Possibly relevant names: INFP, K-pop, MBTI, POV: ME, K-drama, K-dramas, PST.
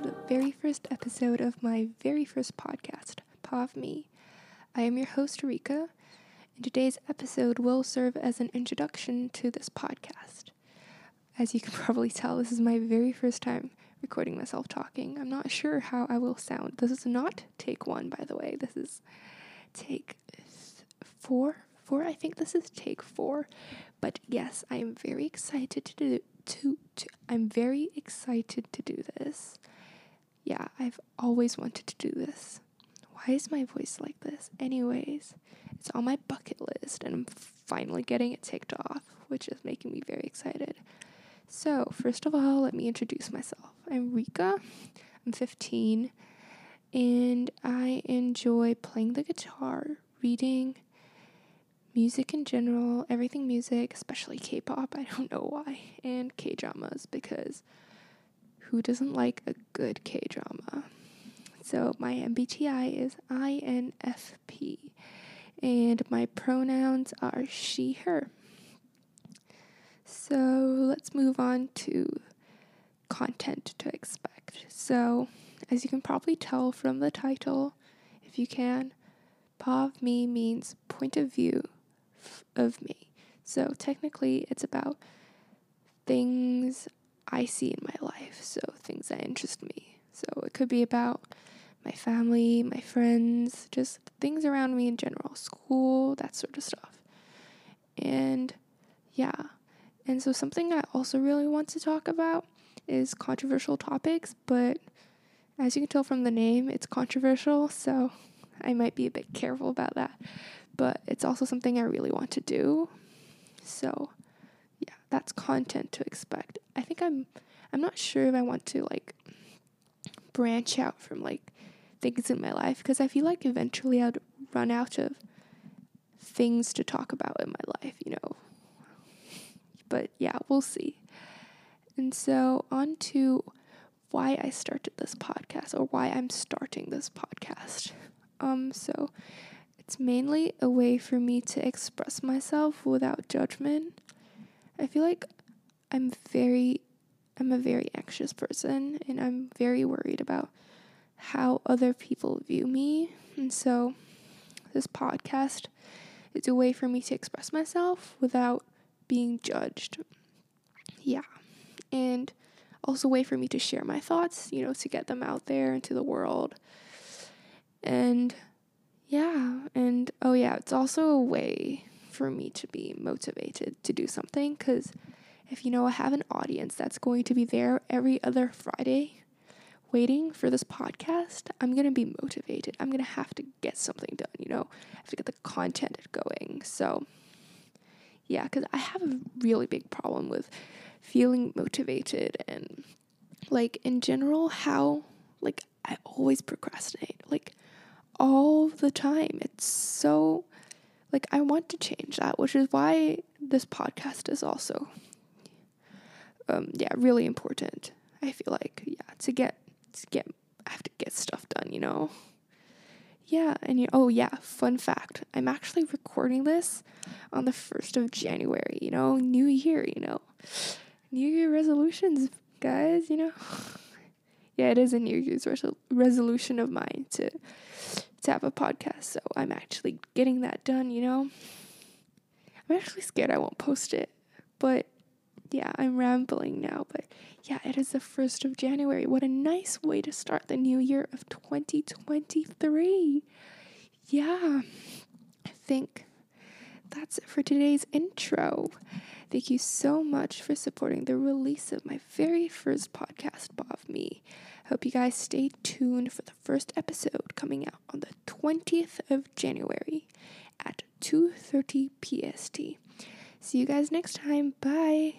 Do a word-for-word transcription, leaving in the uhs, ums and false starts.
to the very first episode of my very first podcast, P O V: Me. I am your host, Rika, and today's episode will serve as an introduction to this podcast. As you can probably tell, this is my very first time recording myself talking. I'm not sure how I will sound. This is not take one, by the way. This is take four. Four, I think this is take four. But yes, I am very excited to do to, to I'm very excited to do this. Yeah, I've always wanted to do this. Why is my voice like this? Anyways, it's on my bucket list, and I'm finally getting it ticked off, which is making me very excited. So, first of all, let me introduce myself. I'm Rika, I'm fifteen, and I enjoy playing the guitar, reading, music in general, everything music, especially K-pop, I don't know why, and K-dramas, because who doesn't like a good K-drama? So, my M B T I is I N F P, and my pronouns are she, her. So let's move on to content to expect. So as you can probably tell from the title, if you can, P O V me means point of view of me. So technically it's about things I see in my life, so things that interest me. So it could be about my family, my friends, just things around me in general, school, that sort of stuff. And yeah. And so something I also really want to talk about is controversial topics, but as you can tell from the name, it's controversial, so I might be a bit careful about that, but it's also something I really want to do. So yeah, that's content to expect. I think I'm, I'm not sure if I want to like branch out from like things in my life, because I feel like eventually I'd run out of things to talk about in my life, you know. But yeah, we'll see. And so on to why I started this podcast, or why I'm starting this podcast. Um, so it's mainly a way for me to express myself without judgment. I feel like I'm very, I'm a very anxious person, and I'm very worried about how other people view me. And so this podcast is a way for me to express myself without being judged. Yeah. And also a way for me to share my thoughts, you know, to get them out there into the world. And yeah, and oh yeah, it's also a way for me to be motivated to do something, because if you know, I have an audience that's going to be there every other Friday waiting for this podcast, I'm going to be motivated. I'm going to have to get something done, you know, I have to get the content going. So yeah, because I have a really big problem with feeling motivated and, like, in general, how, like, I always procrastinate, like, all the time. It's so, like, I want to change that, which is why this podcast is also, um, yeah, really important, I feel like, yeah, to get, to get, I have to get stuff done, you know? Yeah, and you, oh yeah, fun fact, I'm actually recording this on the first of January, you know, new year, you know, new year resolutions, guys, you know, yeah, it is a new year's resol- resolution of mine to, to have a podcast, so I'm actually getting that done, you know, I'm actually scared I won't post it, but yeah, I'm rambling now, but yeah, it is the first of January. What a nice way to start the new year of twenty twenty-three. Yeah, I think that's it for today's intro. Thank you so much for supporting the release of my very first podcast, P O V Me. Hope you guys stay tuned for the first episode coming out on the twentieth of January at two thirty P S T. See you guys next time. Bye.